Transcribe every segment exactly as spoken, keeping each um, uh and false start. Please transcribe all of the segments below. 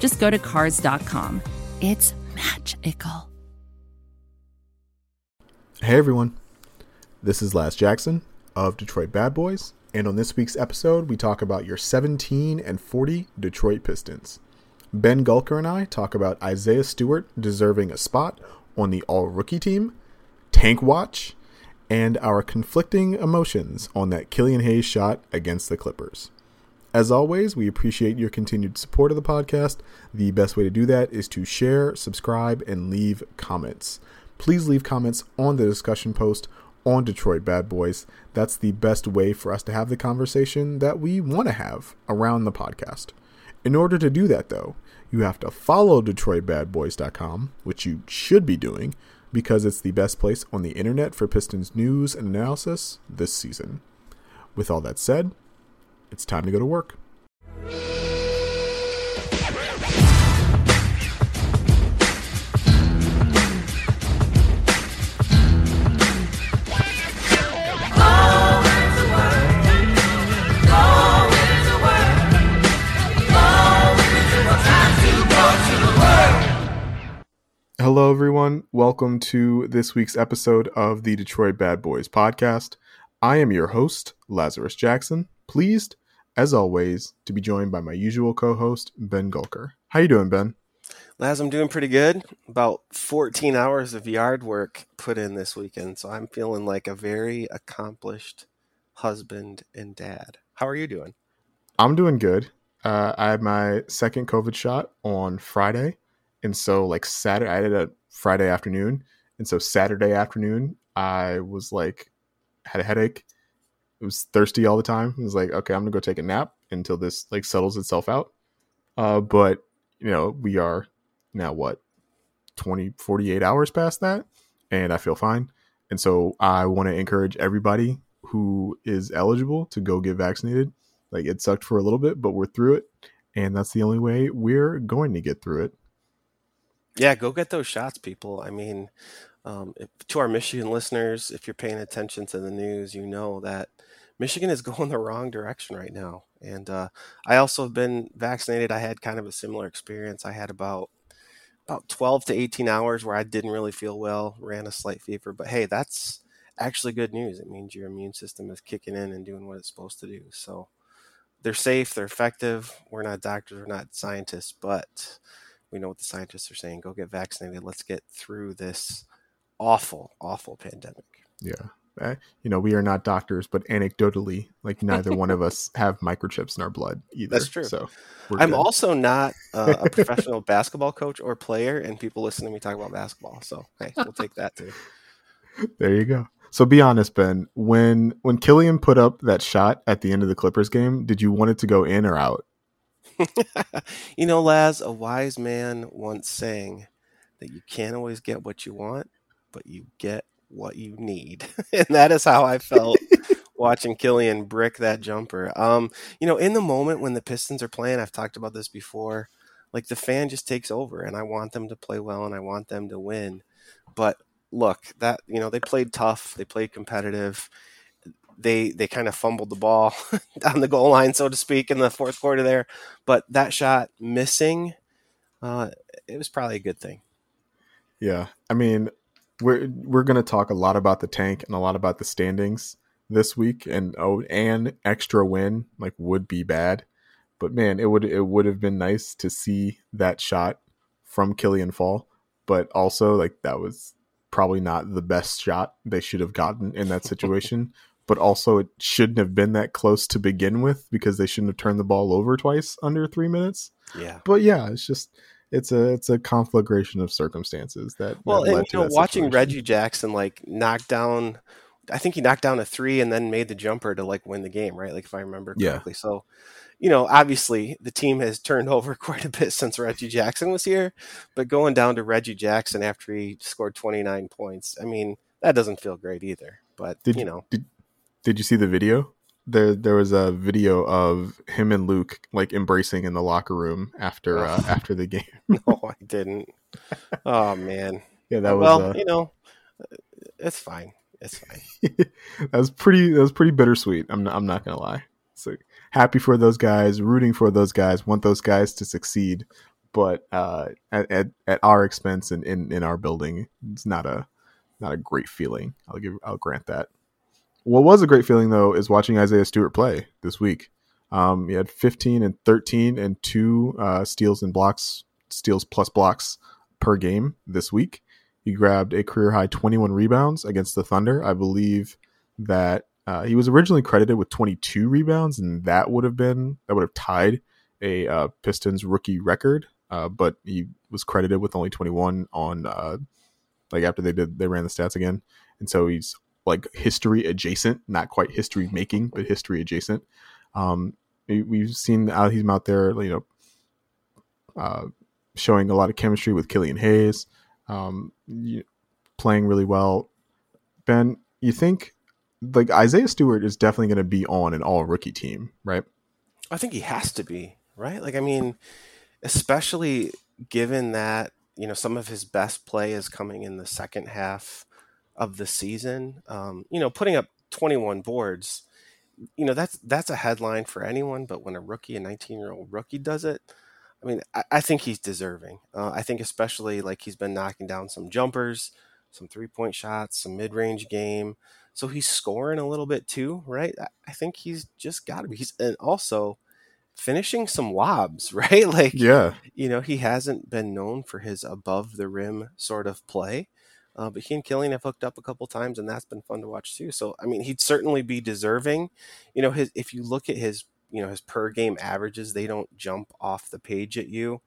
just go to Cars dot com. It's magical. Hey everyone, this is Lazarus Jackson of Detroit Bad Boys, and on this week's episode, we talk about your seventeen and forty Detroit Pistons. Ben Gulker and I talk about Isaiah Stewart deserving a spot on the all-rookie team, Tank Watch, and our conflicting emotions on that Killian Hayes shot against the Clippers. As always, we appreciate your continued support of the podcast. The best way to do that is to share, subscribe, and leave comments. Please leave comments on the discussion post on Detroit Bad Boys. That's the best way for us to have the conversation that we want to have around the podcast. In order to do that, though, you have to follow Detroit Bad Boys dot com, which you should be doing because it's the best place on the internet for Pistons news and analysis this season. With all that said, it's time to go to work. Hello, everyone. Welcome to this week's episode of the Detroit Bad Boys podcast. I am your host, Lazarus Jackson. Pleased, as always, to be joined by my usual co-host, Ben Gulker. How you doing, Ben? Laz, I'm doing pretty good. About fourteen hours of yard work put in this weekend, so I'm feeling like a very accomplished husband and dad. How are you doing? I'm doing good. Uh, I had my second COVID shot on Friday. And so like Saturday, I did a Friday afternoon. And so Saturday afternoon, I was like, had a headache. It was thirsty all the time. I was like, okay, I'm gonna go take a nap until this like settles itself out. Uh, but you know, we are now what, twenty, forty-eight hours past that. And I feel fine. And so I want to encourage everybody who is eligible to go get vaccinated. Like it sucked for a little bit, but we're through it. And that's the only way we're going to get through it. Yeah, go get those shots, people. I mean, um, if, to our Michigan listeners, if you're paying attention to the news, you know that Michigan is going the wrong direction right now. And uh, I also have been vaccinated. I had kind of a similar experience. I had about about twelve to eighteen hours where I didn't really feel well, ran a slight fever. But hey, that's actually good news. It means your immune system is kicking in and doing what it's supposed to do. So they're safe. They're effective. We're not doctors. We're not scientists. But we know what the scientists are saying. Go get vaccinated. Let's get through this awful, awful pandemic. Yeah. You know, we are not doctors, but anecdotally, like neither one of us have microchips in our blood either. That's true. So I'm good. Also not uh, a professional basketball coach or player, and people listen to me talk about basketball. So hey, we'll take that too. There you go. So be honest, Ben, when, when Killian put up that shot at the end of the Clippers game, did you want it to go in or out? You know, Laz, a wise man once sang that you can't always get what you want, but you get what you need. And that is how I felt watching Killian brick that jumper. Um, you know, in the moment when the Pistons are playing, I've talked about this before, like the fan just takes over and I want them to play well and I want them to win. But look, that, you know, they played tough. They played competitive. They they kind of fumbled the ball on the goal line, so to speak, in the fourth quarter there. But that shot missing, uh, it was probably a good thing. Yeah, I mean, we're we're going to talk a lot about the tank and a lot about the standings this week, and oh, an extra win like would be bad. But man, it would it would have been nice to see that shot from Killian fall. But also, like that was probably not the best shot they should have gotten in that situation. But also it shouldn't have been that close to begin with because they shouldn't have turned the ball over twice under three minutes. Yeah. But yeah, it's just, it's a, it's a conflagration of circumstances that. Well, that and you know, watching situation. Reggie Jackson, like knock down, I think he knocked down a three and then made the jumper to like win the game. Right. Like if I remember correctly. Yeah. So you know, obviously the team has turned over quite a bit since Reggie Jackson was here, but going down to Reggie Jackson after he scored twenty-nine points, I mean, that doesn't feel great either. But, did, you know. Did, did you see the video? There there was a video of him and Luke, like, embracing in the locker room after uh, after the game. No, I didn't. Oh, man. Yeah, that was... Well, uh... you know, it's fine. It's fine. that was pretty That was pretty bittersweet. I'm not, I'm not going to lie. So happy for those guys, rooting for those guys, want those guys to succeed, but uh, at, at at our expense and in, in our building, it's not a not a great feeling. I'll give I'll grant that. What was a great feeling though is watching Isaiah Stewart play this week. Um, he had fifteen and thirteen and two uh, steals and blocks, steals plus blocks per game this week. He grabbed a career high twenty-one rebounds against the Thunder. I believe that. Uh, he was originally credited with twenty-two rebounds, and that would have been that would have tied a uh, Pistons rookie record. Uh, but he was credited with only twenty-one on uh, like after they did they ran the stats again, and so he's like history adjacent, not quite history making, but history adjacent. Um, we, we've seen how he's out there, you know, uh, showing a lot of chemistry with Killian Hayes, um, playing really well. Ben, you think? Like Isaiah Stewart is definitely going to be on an all rookie team, right? I think he has to be, right? Like, I mean, especially given that, you know, some of his best play is coming in the second half of the season, um, you know, putting up twenty-one boards, you know, that's, that's a headline for anyone, but when a rookie, a nineteen year old rookie does it, I mean, I, I think he's deserving. Uh, I think especially like he's been knocking down some jumpers, some three point shots, some mid range game. So he's scoring a little bit too, right? I think he's just got to be. He's and also finishing some lobs, right? Like, yeah, you know, he hasn't been known for his above the rim sort of play, uh, but he and Killian have hooked up a couple times, and that's been fun to watch too. So, I mean, he'd certainly be deserving. You know, his if you look at his, you know, his per game averages, they don't jump off the page at you.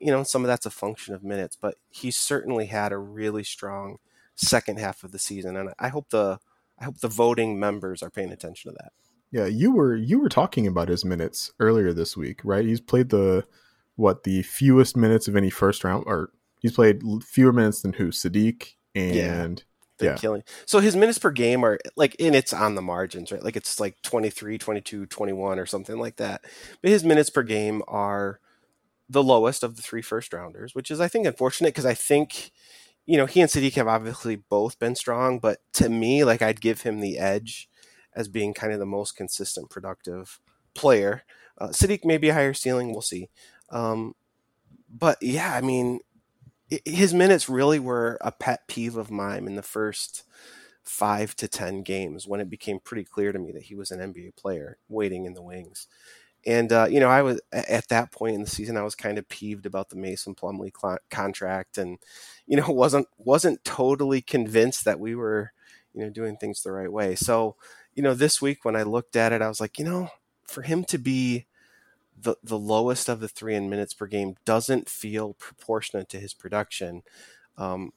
You know, some of that's a function of minutes, but he certainly had a really strong second half of the season, and I hope the I hope the voting members are paying attention to that. Yeah, you were you were talking about his minutes earlier this week, right? He's played the what the fewest minutes of any first round, or he's played fewer minutes than who? Sadiq and yeah, yeah. Killian. So his minutes per game are like in it's on the margins, right? Like it's like twenty-three, twenty-two, twenty-one or something like that. But his minutes per game are the lowest of the three first rounders, which is I think unfortunate because I think you know, he and Sadiq have obviously both been strong, but to me, like I'd give him the edge as being kind of the most consistent, productive player. Uh, Sadiq may be a higher ceiling. We'll see. Um, but yeah, I mean, it, his minutes really were a pet peeve of mine in the first five to ten games when it became pretty clear to me that he was an N B A player waiting in the wings. And, uh, you know, I was at that point in the season, I was kind of peeved about the Mason Plumlee cl- contract and, you know, wasn't wasn't totally convinced that we were, you know, doing things the right way. So, you know, this week when I looked at it, I was like, you know, for him to be the, the lowest of the three in minutes per game doesn't feel proportionate to his production. Um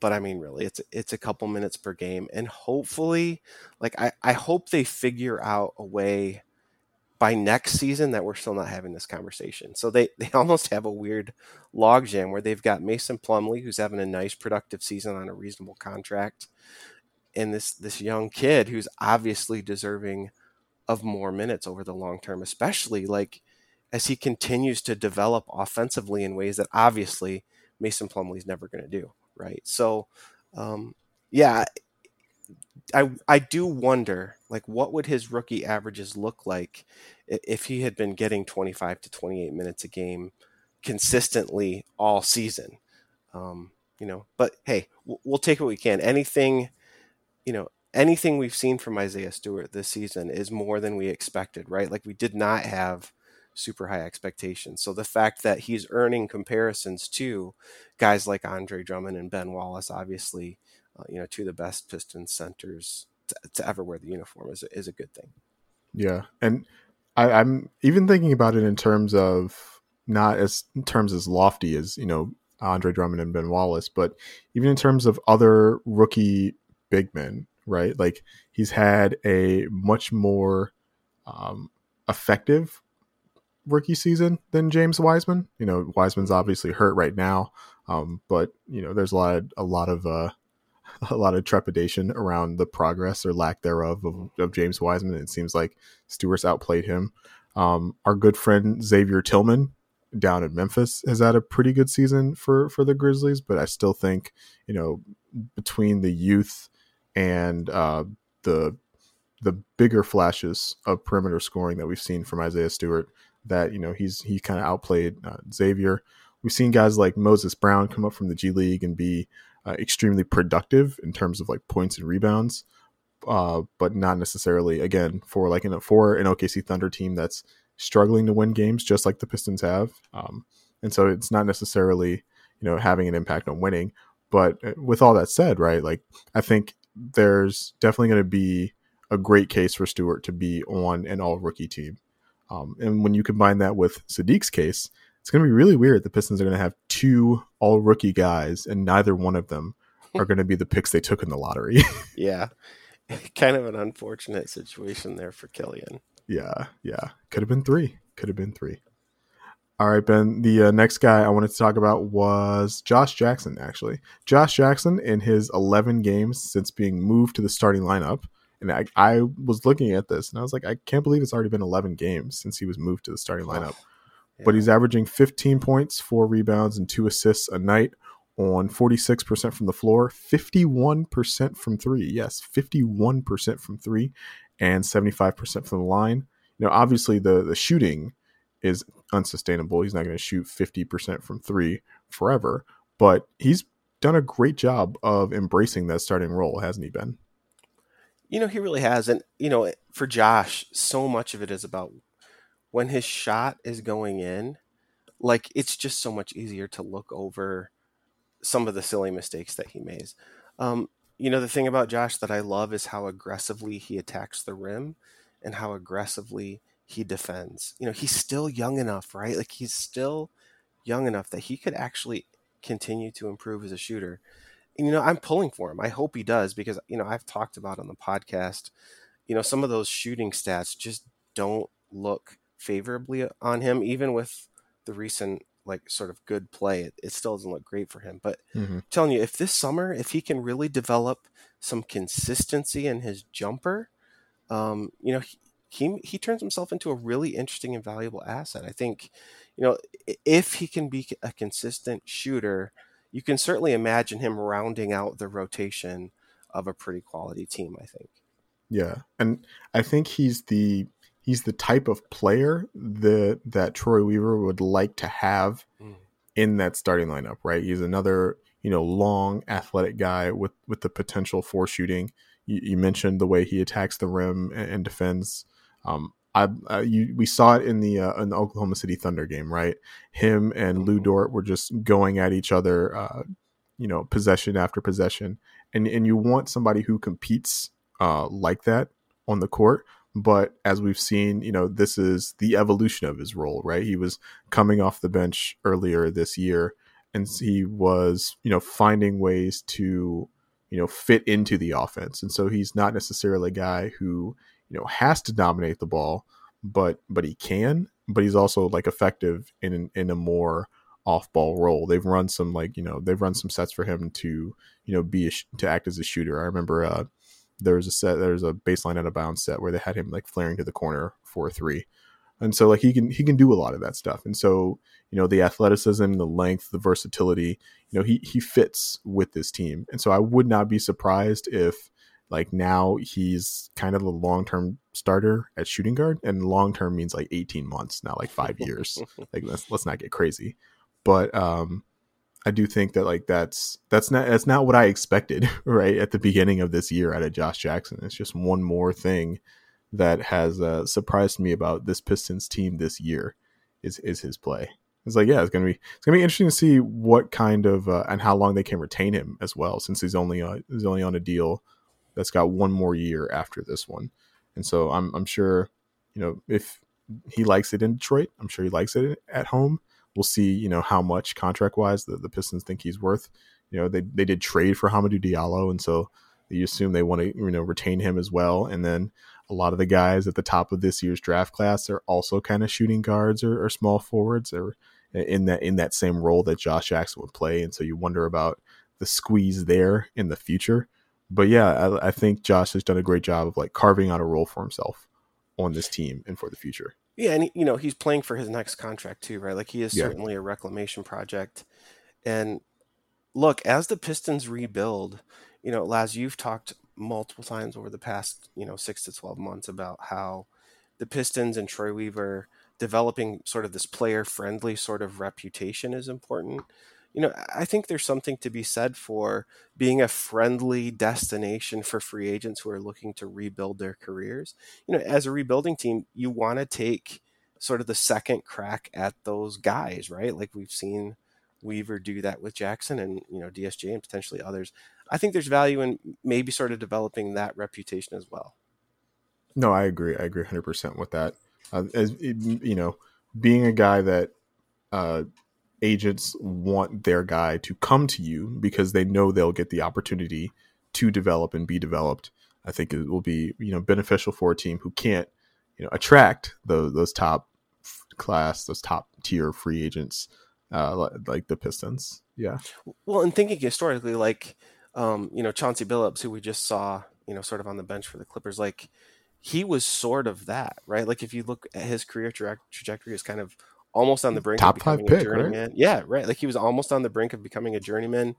But I mean, really, it's it's a couple minutes per game. And hopefully, like, I, I hope they figure out a way by next season that we're still not having this conversation. So they, they almost have a weird logjam where they've got Mason Plumlee, who's having a nice productive season on a reasonable contract. And this, this young kid who's obviously deserving of more minutes over the long term, especially like as he continues to develop offensively in ways that obviously Mason Plumlee's never going to do. Right. So um, yeah, I I do wonder, like, what would his rookie averages look like if he had been getting twenty-five to twenty-eight minutes a game consistently all season, um, you know, but hey, we'll, we'll take what we can. Anything, you know, anything we've seen from Isaiah Stewart this season is more than we expected, right? Like we did not have super high expectations. So the fact that he's earning comparisons to guys like Andre Drummond and Ben Wallace, obviously, Uh, you know, two of the best Pistons centers to, to ever wear the uniform is is a good thing. Yeah, and I, I'm even thinking about it in terms of not as in terms as lofty as you know Andre Drummond and Ben Wallace, but even in terms of other rookie big men, right? Like he's had a much more um, effective rookie season than James Wiseman. You know, Wiseman's obviously hurt right now, um, but you know, there's a lot of, a lot of uh, a lot of trepidation around the progress or lack thereof of, of James Wiseman. It seems like Stewart's outplayed him. Um, our good friend Xavier Tillman down in Memphis has had a pretty good season for for the Grizzlies, but I still think, you know, between the youth and uh, the the bigger flashes of perimeter scoring that we've seen from Isaiah Stewart, that, you know, he's he kind of outplayed uh, Xavier. We've seen guys like Moses Brown come up from the G League and be uh, extremely productive in terms of like points and rebounds, uh, but not necessarily, again, for like an, for an O K C Thunder team that's struggling to win games just like the Pistons have. Um, and so it's not necessarily, you know, having an impact on winning. But with all that said, right, like I think there's definitely going to be a great case for Stewart to be on an all rookie team. Um, and when you combine that with Sadiq's case, it's going to be really weird. The Pistons are going to have two all rookie guys and neither one of them are going to be the picks they took in the lottery. Yeah. Kind of an unfortunate situation there for Killian. Yeah. Yeah. Could have been three. Could have been three. All right, Ben, the uh, next guy I wanted to talk about was Josh Jackson, actually. Josh Jackson, in his eleven games since being moved to the starting lineup. And I, I was looking at this and I was like, I can't believe it's already been eleven games since he was moved to the starting lineup. Yeah. But he's averaging fifteen points, four rebounds, and two assists a night on forty-six percent from the floor, fifty-one percent from three. Yes, fifty-one percent from three and seventy-five percent from the line. You know, obviously the, the shooting is unsustainable. He's not going to shoot fifty percent from three forever, but he's done a great job of embracing that starting role, hasn't he, Ben? You know, he really has. And, you know, for Josh, so much of it is about when his shot is going in, like, it's just so much easier to look over some of the silly mistakes that he makes. Um, you know, the thing about Josh that I love is how aggressively he attacks the rim and how aggressively he defends. You know, he's still young enough, right? Like, he's still young enough that he could actually continue to improve as a shooter. You know, I'm pulling for him. I hope he does because, you know, I've talked about on the podcast, you know, some of those shooting stats just don't look favorably on him. Even with the recent, like, sort of good play, it, it still doesn't look great for him. But mm-hmm. I'm telling you, if this summer, if he can really develop some consistency in his jumper, um, you know, he, he, he turns himself into a really interesting and valuable asset. I think, you know, if he can be a consistent shooter, you can certainly imagine him rounding out the rotation of a pretty quality team, I think. Yeah. And I think he's the, he's the type of player that, that Troy Weaver would like to have mm. in that starting lineup, right? He's another, you know, long athletic guy with, with the potential for shooting. You, you mentioned the way he attacks the rim and, and defends. Um, I, uh, you, we saw it in the uh, in the Oklahoma City Thunder game, right? Him and Lou Dort were just going at each other, uh, you know, possession after possession. And and you want somebody who competes uh, like that on the court. But as we've seen, you know, this is the evolution of his role, right? He was coming off the bench earlier this year, and he was, you know, finding ways to, you know, fit into the offense. And so he's not necessarily a guy who, you know, has to dominate the ball, but but he can. But he's also like effective in an, in a more off ball role. They've run some like you know they've run some sets for him to you know be a, to act as a shooter. I remember uh, there was a set there's a baseline out of bounds set where they had him like flaring to the corner for a three, and so like he can he can do a lot of that stuff. And so you know the athleticism, the length, the versatility. You know he he fits with this team, and so I would not be surprised if. Like now he's kind of a long-term starter at shooting guard, and long-term means like eighteen months, not like five years. Like let's, let's not get crazy. But um, I do think that like, that's, that's not, that's not what I expected right at the beginning of this year out of Josh Jackson. It's just one more thing that has uh, surprised me about this Pistons team this year is, is his play. It's like, yeah, it's going to be, it's going to be interesting to see what kind of, uh, and how long they can retain him as well, since he's only, uh, he's only on a deal that's got one more year after this one. And so I'm I'm sure, you know, if he likes it in Detroit, I'm sure he likes it at home. We'll see, you know, how much contract-wise the, the Pistons think he's worth. You know, they they did trade for Hamadou Diallo, and so you assume they want to, you know, retain him as well. And then a lot of the guys at the top of this year's draft class are also kind of shooting guards or, or small forwards or in that in that same role that Josh Jackson would play. And so you wonder about the squeeze there in the future. But yeah, I, I think Josh has done a great job of like carving out a role for himself on this team and for the future. Yeah, and you know, he's playing for his next contract too, right? Like he is yeah. certainly a reclamation project. And look, as the Pistons rebuild, you know, Laz, you've talked multiple times over the past, you know, six to twelve months about how the Pistons and Troy Weaver developing sort of this player-friendly sort of reputation is important. You know, I think there's something to be said for being a friendly destination for free agents who are looking to rebuild their careers. You know, as a rebuilding team, you want to take sort of the second crack at those guys, right? Like we've seen Weaver do that with Jackson and, you know, D S J and potentially others. I think there's value in maybe sort of developing that reputation as well. No, I agree. I agree one hundred percent with that. Uh, as it, you know, being a guy that uh, agents want their guy to come to you because they know they'll get the opportunity to develop and be developed, I think it will be, you know, beneficial for a team who can't, you know, attract those those top class, those top tier free agents uh, like the Pistons. Yeah. Well, and thinking historically, like, Um, you know, Chauncey Billups, who we just saw, you know, sort of on the bench for the Clippers, like he was sort of that, right? Like if you look at his career tra- trajectory is kind of almost on the brink Top of becoming five pick, a journeyman. Right? Yeah, right. Like he was almost on the brink of becoming a journeyman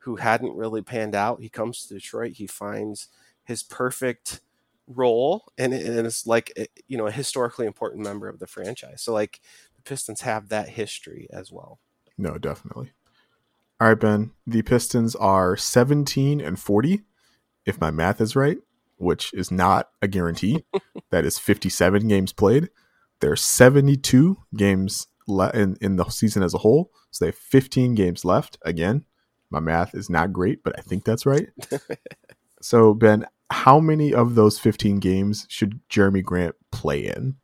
who hadn't really panned out. He comes to Detroit. He finds his perfect role and, and it's like, you know, a historically important member of the franchise. So like the Pistons have that history as well. No, definitely. All right, Ben, the Pistons are seventeen and forty, if my math is right, which is not a guarantee. That is fifty-seven games played. There are seventy-two games le- in, in the season as a whole, so they have fifteen games left. Again, my math is not great, but I think that's right. So, Ben, how many of those fifteen games should Jeremy Grant play in?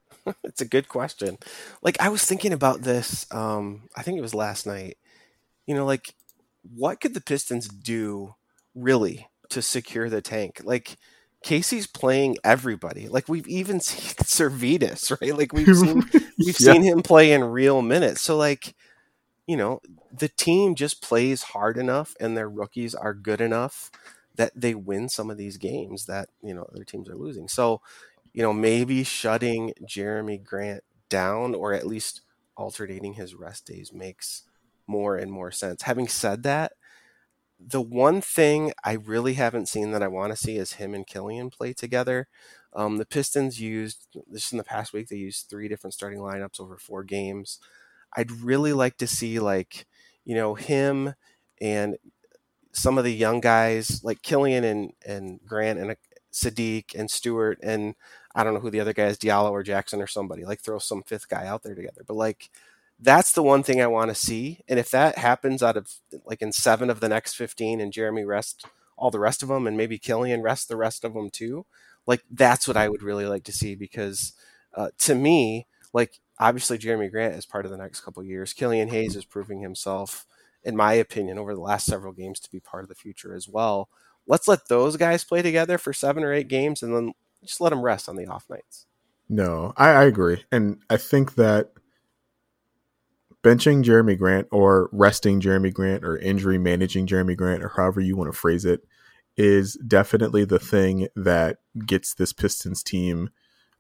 It's a good question. Like, I was thinking about this, um, I think it was last night. You know, like, what could the Pistons do really to secure the tank? Like, Casey's playing everybody. Like, we've even seen Servetus, right? Like, we've seen we've yeah. seen him play in real minutes. So, like, you know, the team just plays hard enough, and their rookies are good enough that they win some of these games that, you know, other teams are losing. So, you know, maybe shutting Jeremy Grant down or at least alternating his rest days makes more and more sense. Having said that, the one thing I really haven't seen that I want to see is him and Killian play together. Um, the Pistons used, just in the past week, they used three different starting lineups over four games. I'd really like to see, like, you know, him and some of the young guys, like Killian and, and Grant and Sadiq and Stewart, and I don't know who the other guy is, Diallo or Jackson or somebody, like throw some fifth guy out there together. But like, that's the one thing I want to see. And if that happens out of like in seven of the next fifteen and Jeremy rest all the rest of them and maybe Killian rest the rest of them too, like that's what I would really like to see, because uh, to me, like obviously Jeremy Grant is part of the next couple of years. Killian Hayes is proving himself, in my opinion, over the last several games to be part of the future as well. Let's let those guys play together for seven or eight games and then just let them rest on the off nights. No, I, I agree. And I think that benching Jeremy Grant or resting Jeremy Grant or injury managing Jeremy Grant or however you want to phrase it is definitely the thing that gets this Pistons team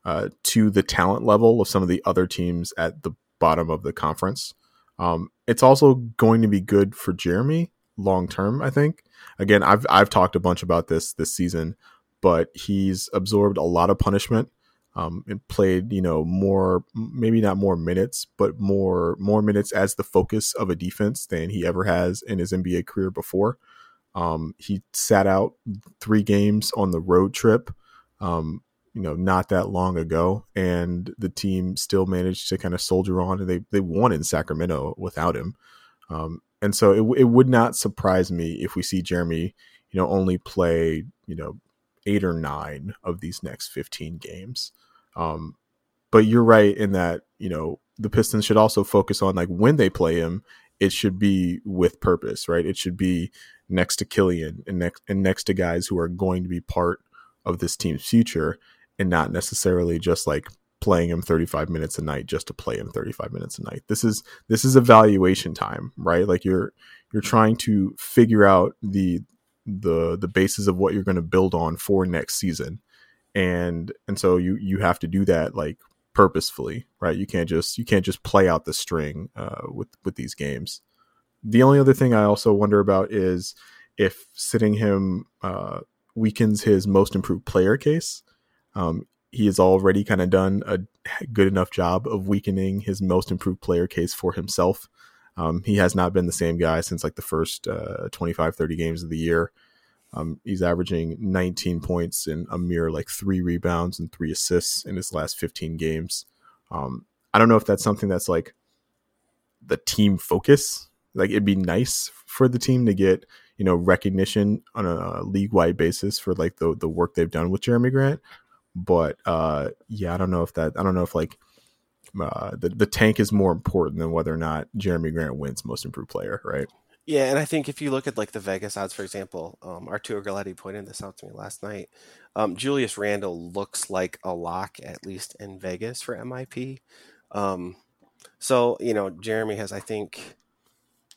uh, to the talent level of some of the other teams at the bottom of the conference. Um, it's also going to be good for Jeremy long term, I think. Again, I've I've talked a bunch about this this season, but he's absorbed a lot of punishment. Um, and played, you know, more, maybe not more minutes, but more more minutes as the focus of a defense than he ever has in his N B A career before. Um, he sat out three games on the road trip, um, you know, not that long ago, and the team still managed to kind of soldier on, and they they won in Sacramento without him. Um, and so it it would not surprise me if we see Jeremy, you know, only play, you know, eight or nine of these next fifteen games. Um, but you're right in that, you know, the Pistons should also focus on like when they play him, it should be with purpose, right? It should be next to Killian and next, and next to guys who are going to be part of this team's future. and not necessarily just like playing him thirty-five minutes a night just to play him thirty-five minutes a night. This is this is evaluation time, right? Like you're you're trying to figure out the the the basis of what you're going to build on for next season. And and so you you have to do that like purposefully, right? You can't just you can't just play out the string uh, with with these games. The only other thing I also wonder about is if sitting him uh, weakens his most improved player case. Um, he has already kind of done a good enough job of weakening his most improved player case for himself. Um, he has not been the same guy since like the first uh, twenty-five, thirty games of the year. Um, he's averaging nineteen points and a mere like three rebounds and three assists in his last fifteen games. Um, I don't know if that's something that's like the team focus. Like it'd be nice for the team to get, you know, recognition on a league-wide basis for like the the work they've done with Jeremy Grant. But uh, yeah, I don't know if that, I don't know if like uh, the, the tank is more important than whether or not Jeremy Grant wins most improved player. Right. Yeah. And I think if you look at like the Vegas odds, for example, um, Arturo Galetti pointed this out to me last night. Um, Julius Randle looks like a lock, at least in Vegas for M I P. Um, so, you know, Jeremy has, I think,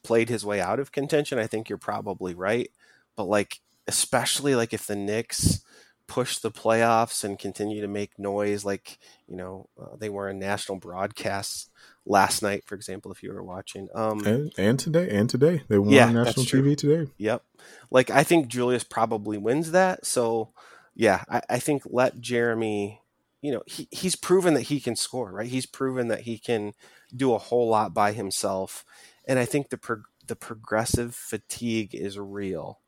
played his way out of contention. I think you're probably right. But like, especially like if the Knicks push the playoffs and continue to make noise like, you know, uh, they were in national broadcasts last night, for example, if you were watching. Um, and, and today, and today. They won yeah, on national T V today. Yep. Like, I think Julius probably wins that. So, yeah, I, I think let Jeremy, you know, he, he's proven that he can score, right? He's proven that he can do a whole lot by himself. And I think the pro- the progressive fatigue is real.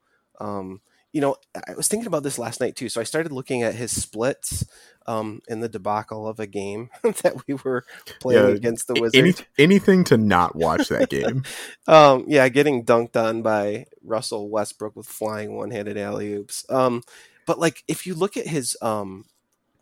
Um You know, I was thinking about this last night, too. So I started looking at his splits um, in the debacle of a game that we were playing yeah, against the Wizards. Any, anything to not watch that game. um, yeah, getting dunked on by Russell Westbrook with flying one-handed alley-oops. Um, but, like, if you look at his um,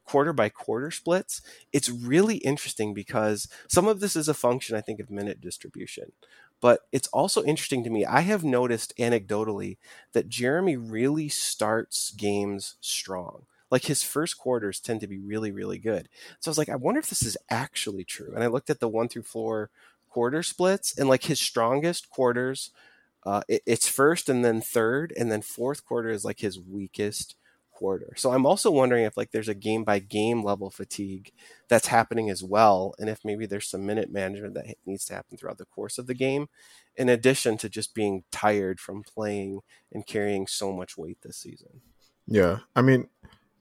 quarter-by-quarter splits, it's really interesting because some of this is a function, I think, of minute distribution. But it's also interesting to me. I have noticed anecdotally that Jeremy really starts games strong. Like his first quarters tend to be really, really good. So I was like, I wonder if this is actually true. And I looked at the one through four quarter splits and like his strongest quarters, uh, it, it's first and then third and then fourth quarter is like his weakest quarter. So I'm also wondering if like there's a game by game level fatigue that's happening as well. And if maybe there's some minute management that needs to happen throughout the course of the game, in addition to just being tired from playing and carrying so much weight this season. Yeah. I mean,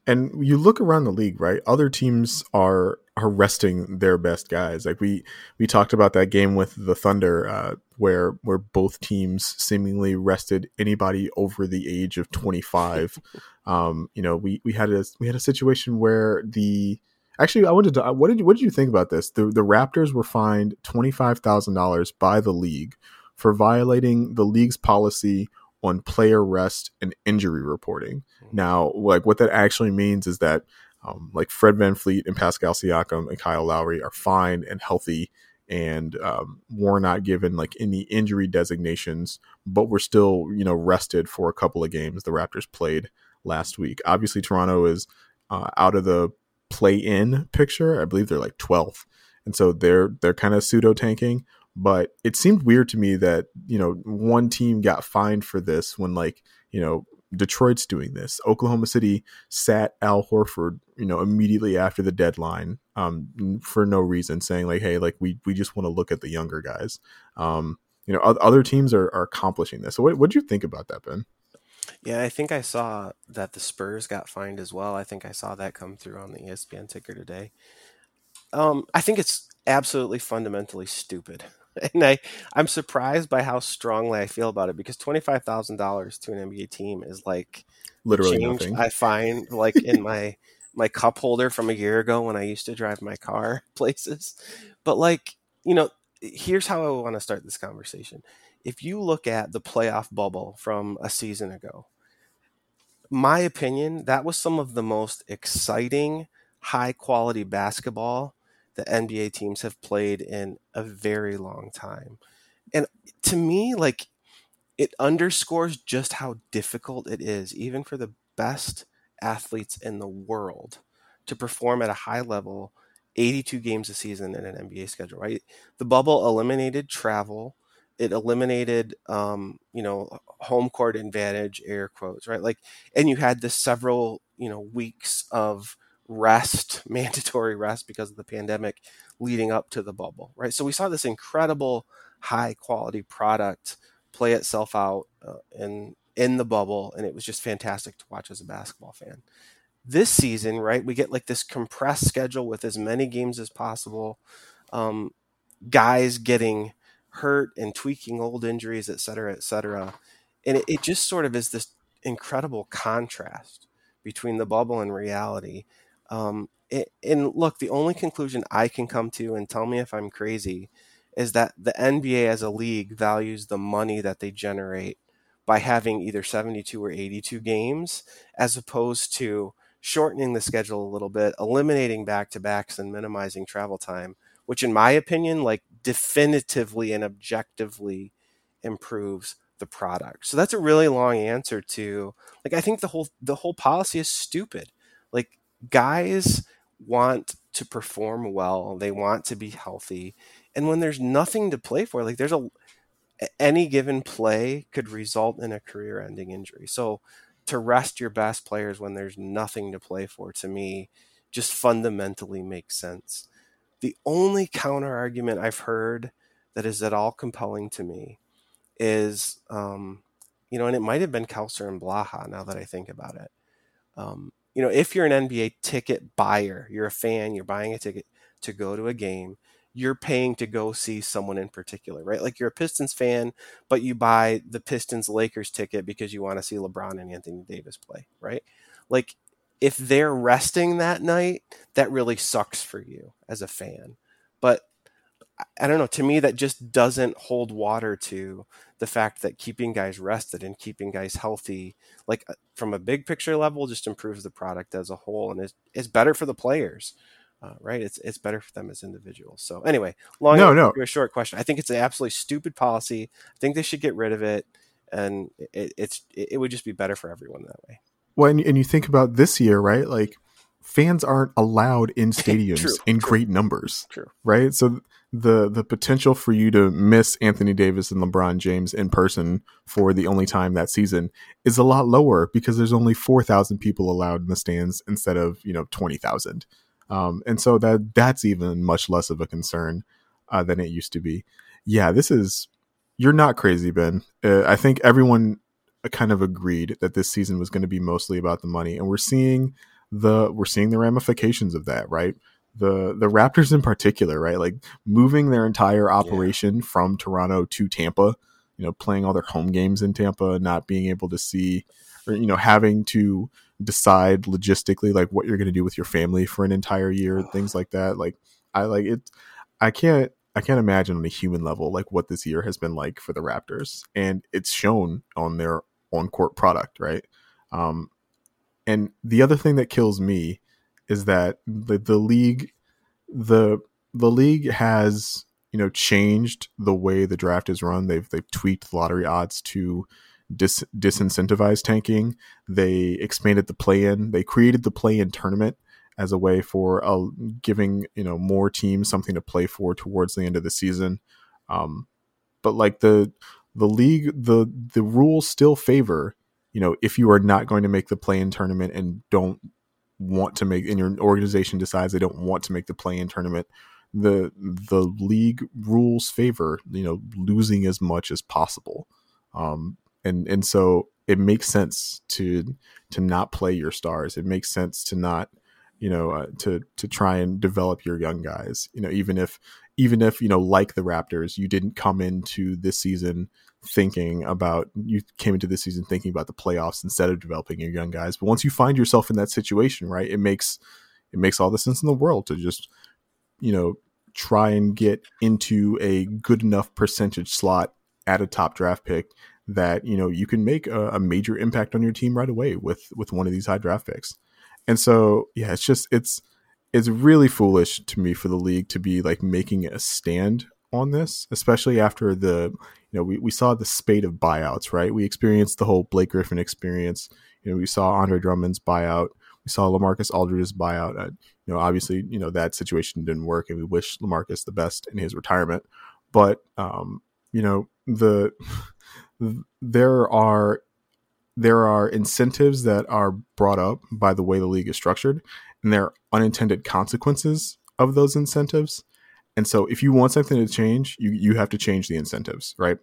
and you look around the league, right? Other teams are, are resting their best guys. Like we, we talked about that game with the Thunder uh, where, where both teams seemingly rested anybody over the age of twenty-five. Um, you know, we, we had a, we had a situation where the, actually I wanted to, what did you, what did you think about this? The, the Raptors were fined twenty-five thousand dollars by the league for violating the league's policy on player rest and injury reporting. Now, like what that actually means is that um, like Fred VanVleet and Pascal Siakam and Kyle Lowry are fine and healthy and um, were not given like any injury designations, but were still, you know, rested for a couple of games the Raptors played last week. Obviously, Toronto is uh, out of the play-in picture. I believe they're like twelfth, and so they're they're kind of pseudo tanking. But it seemed weird to me that, you know, one team got fined for this when, like, you know, Detroit's doing this. Oklahoma City sat Al Horford, you know, immediately after the deadline um, for no reason, saying like, hey, like we we just want to look at the younger guys. Um, you know, other teams are, are accomplishing this. So what what'd you think about that, Ben? Yeah, I think I saw that the Spurs got fined as well. I think I saw that come through on the E S P N ticker today. Um, I think it's absolutely fundamentally stupid. And I, I'm surprised by how strongly I feel about it because twenty-five thousand dollars to an N B A team is like literally nothing. I find like in my, my cup holder from a year ago when I used to drive my car places. But like, you know, here's how I want to start this conversation. If you look at the playoff bubble from a season ago, my opinion, that was some of the most exciting, high quality basketball the N B A teams have played in a very long time. And to me, like it underscores just how difficult it is, even for the best athletes in the world, to perform at a high level eighty-two games a season in an N B A schedule, right? The bubble eliminated travel. It eliminated, um, you know, home court advantage, air quotes, right? Like, and you had this several, you know, weeks of rest, mandatory rest because of the pandemic leading up to the bubble, right? So we saw this incredible high quality product play itself out uh, in, in the bubble. And it was just fantastic to watch as a basketball fan. This season, right, we get like this compressed schedule with as many games as possible, um, guys getting hurt and tweaking old injuries, et cetera, et cetera. And it, it just sort of is this incredible contrast between the bubble and reality. Um, it, and look, the only conclusion I can come to, and tell me if I'm crazy, is that the N B A as a league values the money that they generate by having either seventy-two or eighty-two games, as opposed to shortening the schedule a little bit, eliminating back-to-backs and minimizing travel time, which in my opinion, like definitively and objectively improves the product. So that's a really long answer to, like, I think the whole, the whole policy is stupid. Like, guys want to perform well. They want to be healthy. And when there's nothing to play for, like there's a, any given play could result in a career-ending injury. So to rest your best players when there's nothing to play for, to me, just fundamentally makes sense. The only counter-argument I've heard that is at all compelling to me is, um, you know, and it might have been Kelser and Blaha now that I think about it. Um, you know, if you're an N B A ticket buyer, you're a fan, you're buying a ticket to go to a game, you're paying to go see someone in particular, right? Like, you're a Pistons fan, but you buy the Pistons Lakers ticket because you want to see LeBron and Anthony Davis play, right? Like, if they're resting that night, that really sucks for you as a fan. But I don't know, to me, that just doesn't hold water to the fact that keeping guys rested and keeping guys healthy, like from a big picture level, just improves the product as a whole and is, is better for the players. Uh, right. It's it's better for them as individuals. So anyway, long no, no. to a short question. I think it's an absolutely stupid policy. I think they should get rid of it. And it, it's it would just be better for everyone that way. Well, and, and you think about this year, right? Like, fans aren't allowed in stadiums true, in true. great numbers. True. Right. So the the potential for you to miss Anthony Davis and LeBron James in person for the only time that season is a lot lower because there's only four thousand people allowed in the stands instead of, you know, twenty thousand. Um, and so that that's even much less of a concern uh, than it used to be. Yeah, this is you're not crazy, Ben. Uh, I think everyone kind of agreed that this season was going to be mostly about the money, and we're seeing the we're seeing the ramifications of that, right? The the Raptors in particular, right? Like moving their entire operation yeah. from Toronto to Tampa, you know, playing all their home games in Tampa, not being able to see, or you know, having to decide logistically like what you're going to do with your family for an entire year, things like that. Like I like it. I can't, I can't imagine on a human level, like what this year has been like for the Raptors, and it's shown on their on court product. Right. Um, and the other thing that kills me is that the, the league, the, the league has, you know, changed the way the draft is run. They've, they've tweaked lottery odds to, Dis- disincentivize tanking. They expanded the play-in. They created the play-in tournament as a way for uh, giving you know more teams something to play for towards the end of the season. Um, but like the the league, the the rules still favor you know if you are not going to make the play-in tournament and don't want to make, and your organization decides they don't want to make the play-in tournament, the the league rules favor you know losing as much as possible. Um, And and so it makes sense to to not play your stars. It makes sense to not, you know, uh, to to try and develop your young guys. You know, even if even if you know, like the Raptors, you didn't come into this season thinking about you came into this season thinking about the playoffs instead of developing your young guys. But once you find yourself in that situation, right, it makes it makes all the sense in the world to just you know try and get into a good enough percentage slot at a top draft pick that, you know, you can make a, a major impact on your team right away with, with one of these high draft picks. And so, yeah, it's just, it's, it's really foolish to me for the league to be like making a stand on this, especially after the, you know, we, we saw the spate of buyouts, right? We experienced the whole Blake Griffin experience. You know, we saw Andre Drummond's buyout. We We saw LaMarcus Aldridge's buyout. Uh, you know, obviously, you know, that situation didn't work, and we wish LaMarcus the best in his retirement. But um, you know, the there are there are incentives that are brought up by the way the league is structured, and there are unintended consequences of those incentives. And so if you want something to change, you, you have to change the incentives, right?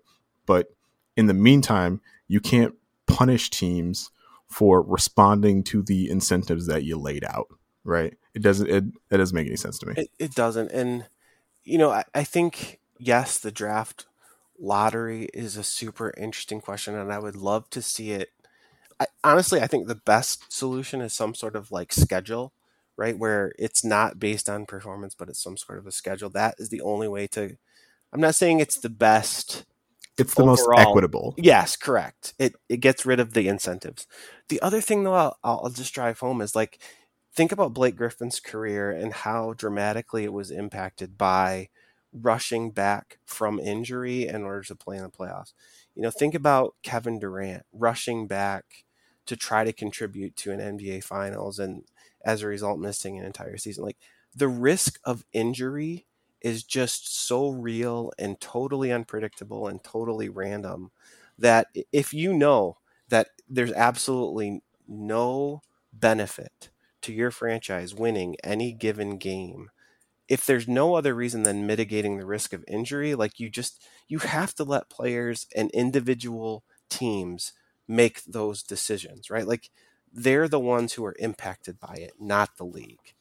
But in the meantime, you can't punish teams for responding to the incentives that you laid out, right? It doesn't it, it doesn't make any sense to me. It, it doesn't. And, you know, I, I think, yes, the draft lottery is a super interesting question, and I would love to see it. I, honestly, I think the best solution is some sort of like schedule, right? Where it's not based on performance, but it's some sort of a schedule. That is the only way to, I'm not saying it's the best. It's overall. The most equitable. Yes, correct. It it gets rid of the incentives. The other thing though, I'll, I'll just drive home is like, think about Blake Griffin's career and how dramatically it was impacted by rushing back from injury in order to play in the playoffs. You know, think about Kevin Durant rushing back to try to contribute to an N B A finals, and as a result, missing an entire season. Like, the risk of injury is just so real and totally unpredictable and totally random that if you know that there's absolutely no benefit to your franchise winning any given game, if there's no other reason than mitigating the risk of injury, like you just, you have to let players and individual teams make those decisions, right? Like, they're the ones who are impacted by it, not the league.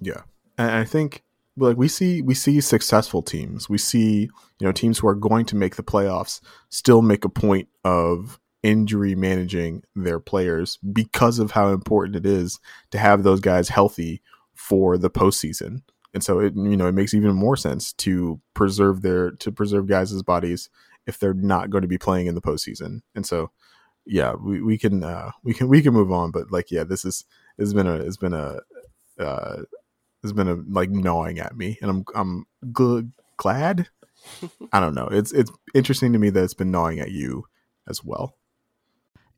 Yeah. And I think like we see, we see successful teams. We see, you know, teams who are going to make the playoffs still make a point of injury managing their players because of how important it is to have those guys healthy for the postseason. And so it, you know, it makes even more sense to preserve their, to preserve guys' bodies if they're not going to be playing in the postseason. And so, yeah, we, we can, uh, we can, we can move on, but like, yeah, this is, it's been a, it's been a, uh, it's been a like gnawing at me, and I'm, I'm gl- glad. I don't know. It's, it's interesting to me that it's been gnawing at you as well.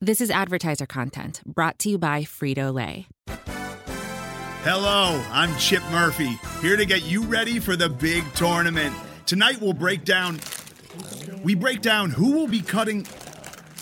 This is advertiser content brought to you by Frito-Lay. Hello, I'm Chip Murphy, here to get you ready for the big tournament. Tonight we'll break down, we break down who will be cutting,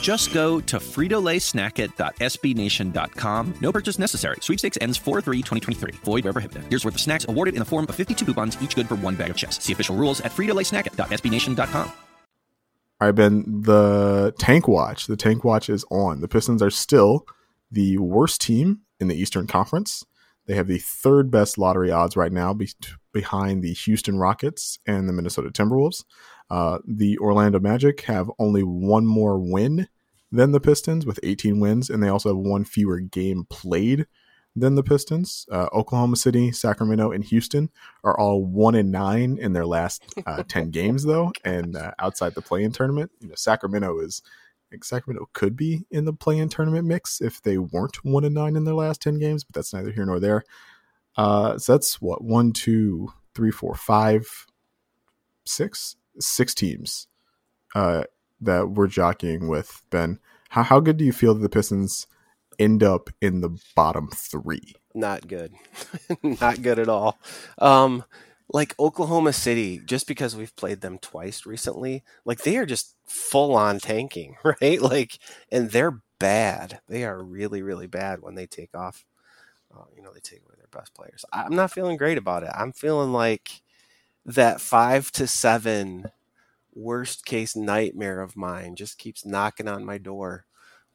Just go to Frito Lay Snack It dot S B Nation dot com. No purchase necessary. Sweepstakes ends four three twenty twenty-three. Void where prohibited. Here's worth of snacks awarded in the form of fifty-two coupons, each good for one bag of chips. See official rules at Frito Lay Snack It dot S B Nation dot com. All right, Ben, the Tank Watch. The Tank Watch is on. The Pistons are still the worst team in the Eastern Conference. They have the third best lottery odds right now be- behind the Houston Rockets and the Minnesota Timberwolves. Uh, the Orlando Magic have only one more win than the Pistons with eighteen wins, and they also have one fewer game played than the Pistons. Uh, Oklahoma City, Sacramento, and Houston are all one and nine in their last uh, ten games, though, and uh, outside the play-in tournament. You know, Sacramento is like, Sacramento could be in the play-in tournament mix if they weren't one and nine in their last ten games, but that's neither here nor there. Uh, so that's what one, two, three, four, five, six. Six teams uh, that we're jockeying with. Ben, how how good do you feel that the Pistons end up in the bottom three? Not good. Not good at all. Um, like Oklahoma City, just because we've played them twice recently, like they are just full on tanking, right? Like, and they're bad. They are really, really bad when they take off. Uh, you know, they take away their best players. I'm not feeling great about it. I'm feeling like that five to seven worst case nightmare of mine just keeps knocking on my door,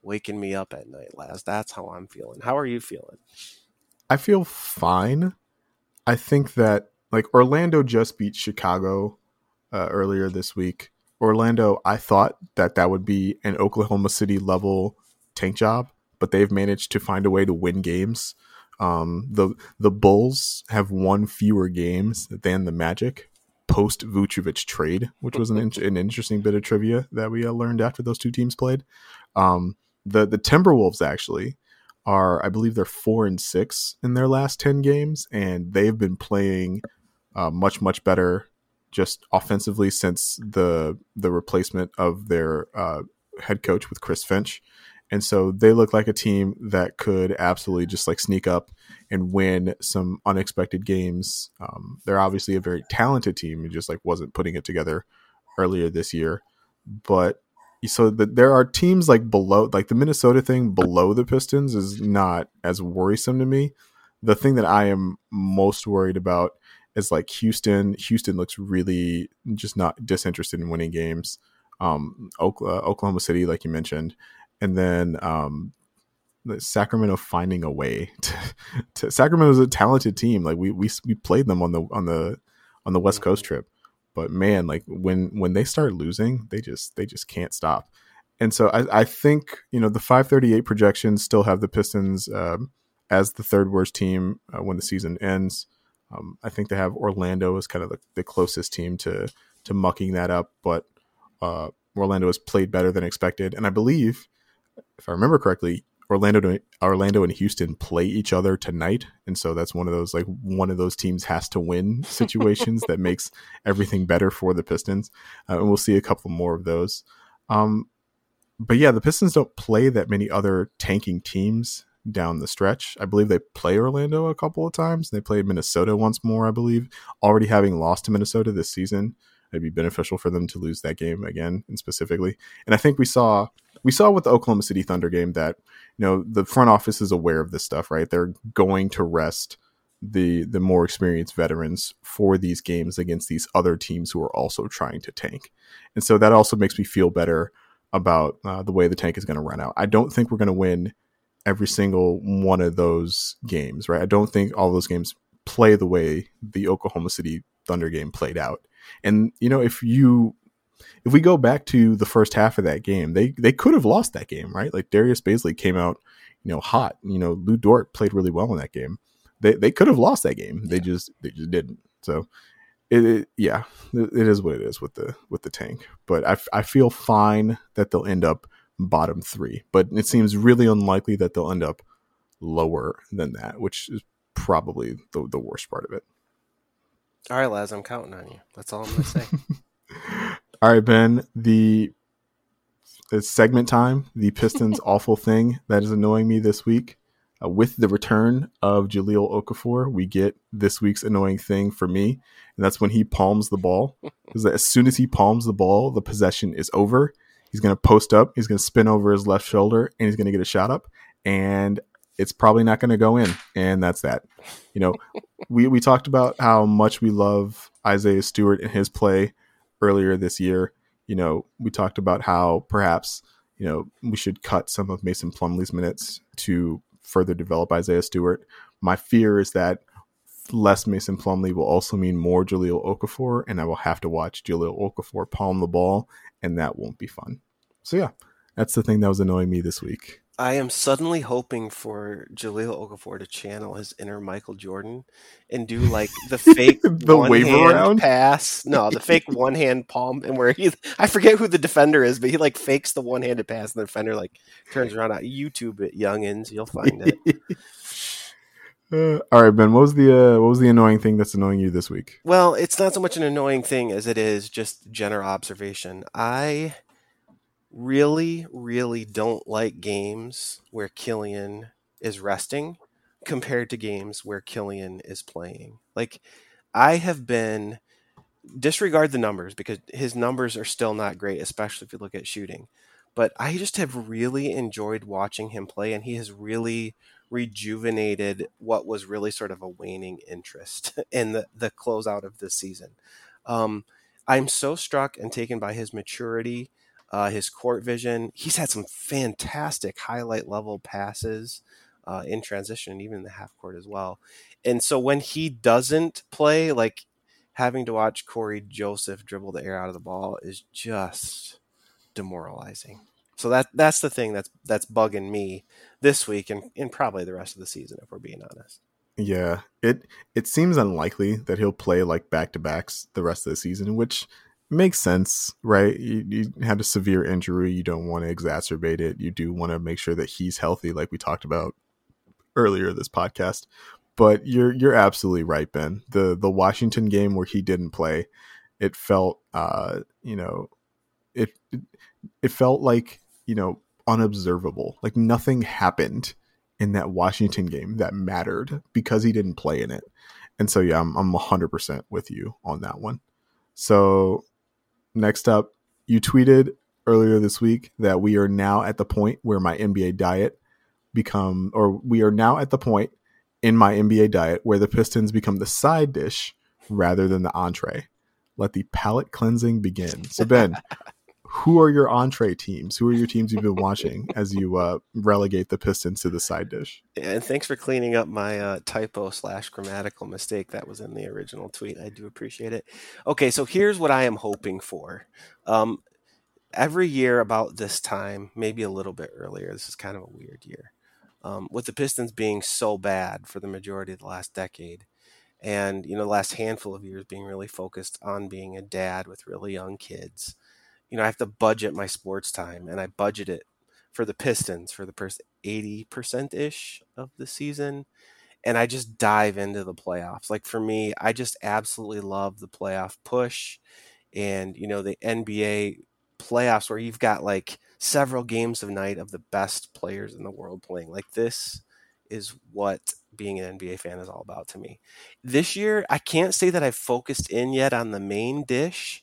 waking me up at night, Laz. That's how I'm feeling. How are you feeling? I feel fine. I think that, like, Orlando just beat Chicago uh, earlier this week. Orlando, I thought that that would be an Oklahoma City level tank job, but they've managed to find a way to win games. Um, the the Bulls have won fewer games than the Magic post Vucevic trade, which was an in- an interesting bit of trivia that we uh, learned after those two teams played. Um, the the Timberwolves actually are, I believe, they're four and six in their last ten games, and they've been playing uh, much much better just offensively since the the replacement of their uh, head coach with Chris Finch. And so they look like a team that could absolutely just like sneak up and win some unexpected games. Um, they're obviously a very talented team and just like wasn't putting it together earlier this year. But so the, there are teams like below, like the Minnesota thing below the Pistons is not as worrisome to me. The thing that I am most worried about is like Houston. Houston looks really just not disinterested in winning games. Um, Oklahoma City, like you mentioned. And then um, Sacramento finding a way. To, to, Sacramento's a talented team. Like we we we played them on the on the on the West Coast trip, but man, like when when they start losing, they just they just can't stop. And so I, I think you know the five thirty-eight projections still have the Pistons um, as the third worst team uh, when the season ends. Um, I think they have Orlando as kind of the, the closest team to to mucking that up, but uh, Orlando has played better than expected, and I believe. If I remember correctly, Orlando, Orlando and Houston play each other tonight, and so that's one of those like one of those teams has to win situations that makes everything better for the Pistons, uh, and we'll see a couple more of those. Um, but yeah, the Pistons don't play that many other tanking teams down the stretch. I believe they play Orlando a couple of times. They play Minnesota once more, I believe. Already having lost to Minnesota this season, it'd be beneficial for them to lose that game again, and specifically. And I think we saw. We saw with the Oklahoma City Thunder game that, you know, the front office is aware of this stuff, right? They're going to rest the the more experienced veterans for these games against these other teams who are also trying to tank. And so that also makes me feel better about uh, the way the tank is going to run out. I don't think we're going to win every single one of those games, right? I don't think all those games play the way the Oklahoma City Thunder game played out. And, you know, if you... If we go back to the first half of that game, they they could have lost that game, right? Like Darius Bazley came out, you know, hot. You know, Lou Dort played really well in that game. They they could have lost that game. Yeah. They just they just didn't. So, it, it yeah, it is what it is with the with the tank. But I I feel fine that they'll end up bottom three. But it seems really unlikely that they'll end up lower than that, which is probably the the worst part of it. All right, Laz, I'm counting on you. That's all I'm gonna say. All right, Ben, the it's segment time, the Pistons awful thing that is annoying me this week. Uh, with the return of Jahlil Okafor, we get this week's annoying thing for me, and that's when he palms the ball. Because as soon as he palms the ball, the possession is over. He's going to post up, he's going to spin over his left shoulder, and he's going to get a shot up, and it's probably not going to go in, and that's that. You know, we, we talked about how much we love Isaiah Stewart and his play. Earlier this year, you know, we talked about how perhaps, you know, we should cut some of Mason Plumlee's minutes to further develop Isaiah Stewart. My fear is that less Mason Plumlee will also mean more Jahlil Okafor, and I will have to watch Jahlil Okafor palm the ball, and that won't be fun. So yeah, that's the thing that was annoying me this week. I am suddenly hoping for Jahlil Okafor to channel his inner Michael Jordan and do like the fake the one-hand pass. No, the fake one-hand palm, and where he, I forget who the defender is, but he like fakes the one-handed pass, and the defender like turns around. YouTube it, youngins, you'll find it. uh, all right, Ben, what was the uh, what was the annoying thing that's annoying you this week? Well, it's not so much an annoying thing as it is just general observation. I. really, really don't like games where Killian is resting compared to games where Killian is playing. Like, I have been, disregard the numbers because his numbers are still not great, especially if you look at shooting. But I just have really enjoyed watching him play, and he has really rejuvenated what was really sort of a waning interest in the, the closeout of this season. Um, I'm so struck and taken by his maturity. Uh, his court vision. He's had some fantastic highlight level passes. uh, in transition and even in the half court as well. And so when he doesn't play, like having to watch Corey Joseph dribble the air out of the ball is just demoralizing. So that that's the thing that's that's bugging me this week and, and probably the rest of the season, if we're being honest. Yeah, it it seems unlikely that he'll play like back-to-backs the rest of the season, which makes sense, right? You, you had a severe injury. You don't want to exacerbate it. You do want to make sure that he's healthy, like we talked about earlier in this podcast. But you're you're absolutely right, Ben. The the Washington game where he didn't play, it felt, uh, you know, it it felt like, you know, unobservable. Like nothing happened in that Washington game that mattered because he didn't play in it. And so, yeah, I'm, I'm one hundred percent with you on that one. So next up, you tweeted earlier this week that we are now at the point where my N B A diet become, or we are now at the point in my N B A diet where the Pistons become the side dish rather than the entree. Let the palate cleansing begin. So Ben, who are your entree teams? Who are your teams you've been watching as you uh, relegate the Pistons to the side dish? And thanks for cleaning up my uh, typo slash grammatical mistake that was in the original tweet. I do appreciate it. Okay, so here's what I am hoping for. Um, every year about this time, maybe a little bit earlier, this is kind of a weird year, um, with the Pistons being so bad for the majority of the last decade, and you know, the last handful of years being really focused on being a dad with really young kids, you know, I have to budget my sports time, and I budget it for the Pistons for the first eighty percent-ish of the season, and I just dive into the playoffs. Like, for me, I just absolutely love the playoff push and, you know, the N B A playoffs where you've got, like, several games a night of the best players in the world playing. Like, this is what being an N B A fan is all about to me. This year, I can't say that I've focused in yet on the main dish,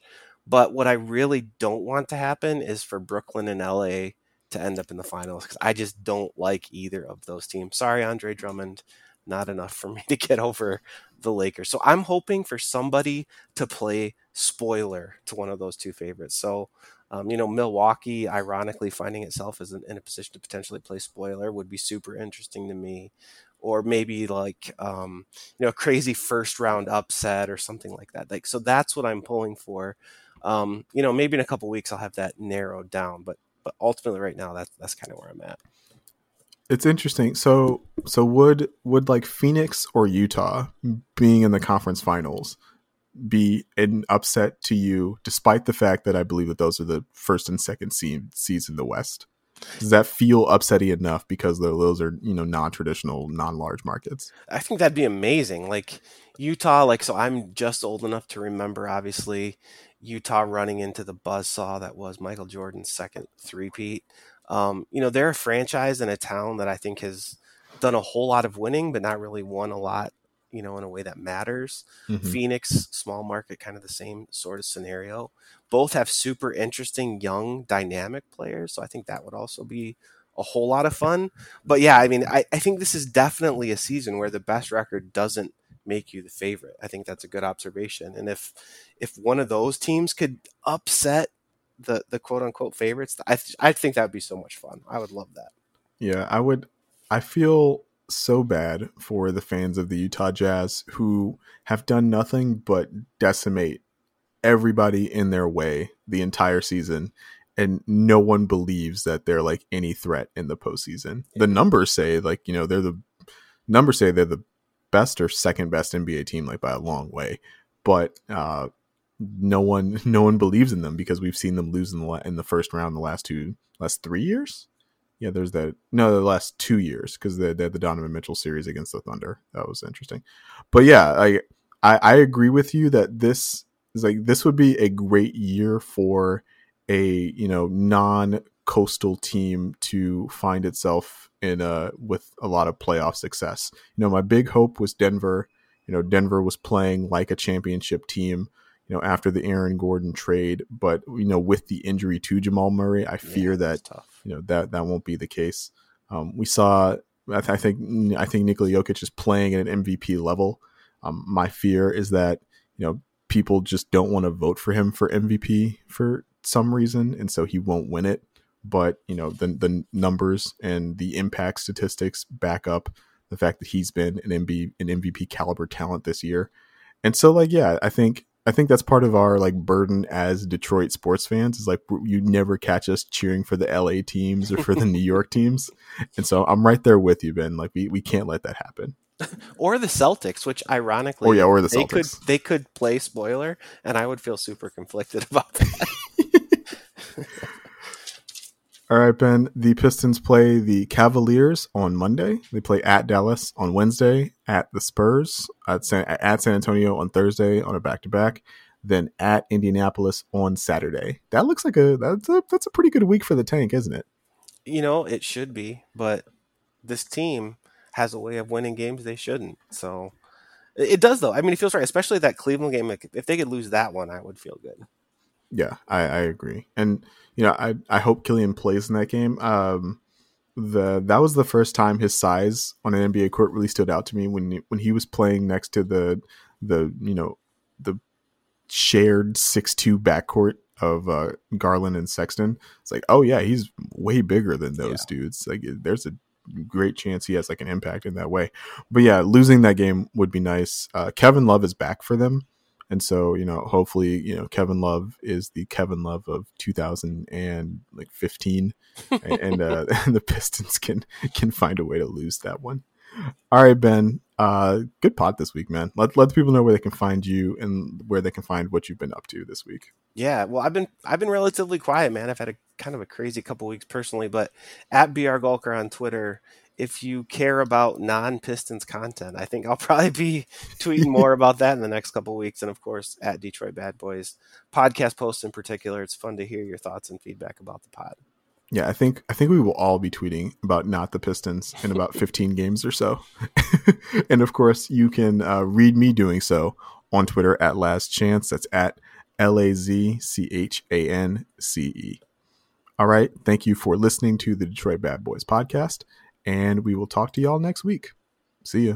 but what I really don't want to happen is for Brooklyn and L A to end up in the finals, because I just don't like either of those teams. Sorry, Andre Drummond, not enough for me to get over the Lakers. So I'm hoping for somebody to play spoiler to one of those two favorites. So, um, you know, Milwaukee, ironically, finding itself as an, in a position to potentially play spoiler would be super interesting to me. Or maybe like, um, you know, a crazy first round upset or something like that. Like, so that's what I'm pulling for. Um, you know, maybe in a couple of weeks I'll have that narrowed down, but but ultimately right now that's that's kind of where I'm at. It's interesting. So so would would like Phoenix or Utah being in the conference finals be an upset to you, despite the fact that I believe that those are the first and second seeds in the West? Does that feel upsetty enough because those are, you know, non-traditional, non-large markets? I think that'd be amazing. Like Utah, like, so I'm just old enough to remember, obviously, Utah running into the buzzsaw that was Michael Jordan's second three-peat. Um, you know, they're a franchise in a town that I think has done a whole lot of winning, but not really won a lot, you know, in a way that matters. Mm-hmm. Phoenix, small market, kind of the same sort of scenario. Both have super interesting, young, dynamic players. So I think that would also be a whole lot of fun. But yeah, I mean, I, I think this is definitely a season where the best record doesn't make you the favorite. I think that's a good observation. And if if one of those teams could upset the the quote unquote favorites, I th- I think that would be so much fun. I would love that. Yeah, I would. I feel so bad for the fans of the Utah Jazz who have done nothing but decimate everybody in their way the entire season, and no one believes that they're like any threat in the postseason. Yeah. The numbers say, like, you know, they're the numbers say they're the best or second best N B A team, like by a long way, but uh, no one no one believes in them because we've seen them lose in the la- in the first round the last two last three years. Yeah, there's that. No, the last two years because they, they had the Donovan Mitchell series against the Thunder. That was interesting. But yeah, I, I I agree with you that this is like this would be a great year for a, you know, non-coastal team to find itself in a with a lot of playoff success. You know, my big hope was Denver. You know, Denver was playing like a championship team, you know, after the Aaron Gordon trade, but, you know, with the injury to Jamal Murray, I fear yeah, that, tough. you know, that, that won't be the case. Um, we saw, I, th- I think, I think Nikola Jokic is playing at an M V P level. Um, my fear is that, you know, people just don't want to vote for him for M V P for some reason, and so he won't win it. but you know, the the numbers and the impact statistics back up the fact that he's been an M V P, an M V P caliber talent this year. And so, like, yeah, I think I think that's part of our like burden as Detroit sports fans is like, you never catch us cheering for the L A teams or for the New York teams. And so I'm right there with you, Ben. Like we, we can't let that happen. Or the Celtics, which ironically, oh, yeah, or the they Celtics. could, they could play spoiler and I would feel super conflicted about that. All right, Ben, the Pistons play the Cavaliers on Monday. They play at Dallas on Wednesday, at the Spurs, at San, at San Antonio on Thursday on a back-to-back, then at Indianapolis on Saturday. That looks like a that's, a, that's a pretty good week for the tank, isn't it? You know, it should be, but this team has a way of winning games they shouldn't. So it does, though. I mean, it feels right, especially that Cleveland game. Like, if they could lose that one, I would feel good. Yeah, I, I agree. And, you know, I, I hope Killian plays in that game. Um, the That was the first time his size on an N B A court really stood out to me when when he was playing next to the, the you know, the shared six two backcourt of uh, Garland and Sexton. It's like, oh, yeah, he's way bigger than those yeah. dudes. Like, there's a great chance he has, like, an impact in that way. But, yeah, losing that game would be nice. Uh, Kevin Love is back for them. And so, you know, hopefully, you know, Kevin Love is the Kevin Love of two thousand fifteen, and uh, and the Pistons can can find a way to lose that one. All right, Ben, uh, good pod this week, man. Let let the people know where they can find you and where they can find what you've been up to this week. Yeah, well, I've been I've been relatively quiet, man. I've had a kind of a crazy couple weeks personally, but at B R Gulker on Twitter. If you care about non-Pistons content, I think I'll probably be tweeting more about that in the next couple of weeks. And, of course, at Detroit Bad Boys podcast posts in particular. It's fun to hear your thoughts and feedback about the pod. Yeah, I think I think we will all be tweeting about not the Pistons in about fifteen games or so. And, of course, you can uh, read me doing so on Twitter at Last Chance. That's at L A Z C H A N C E. All right. Thank you for listening to the Detroit Bad Boys podcast. And we will talk to y'all next week. See ya.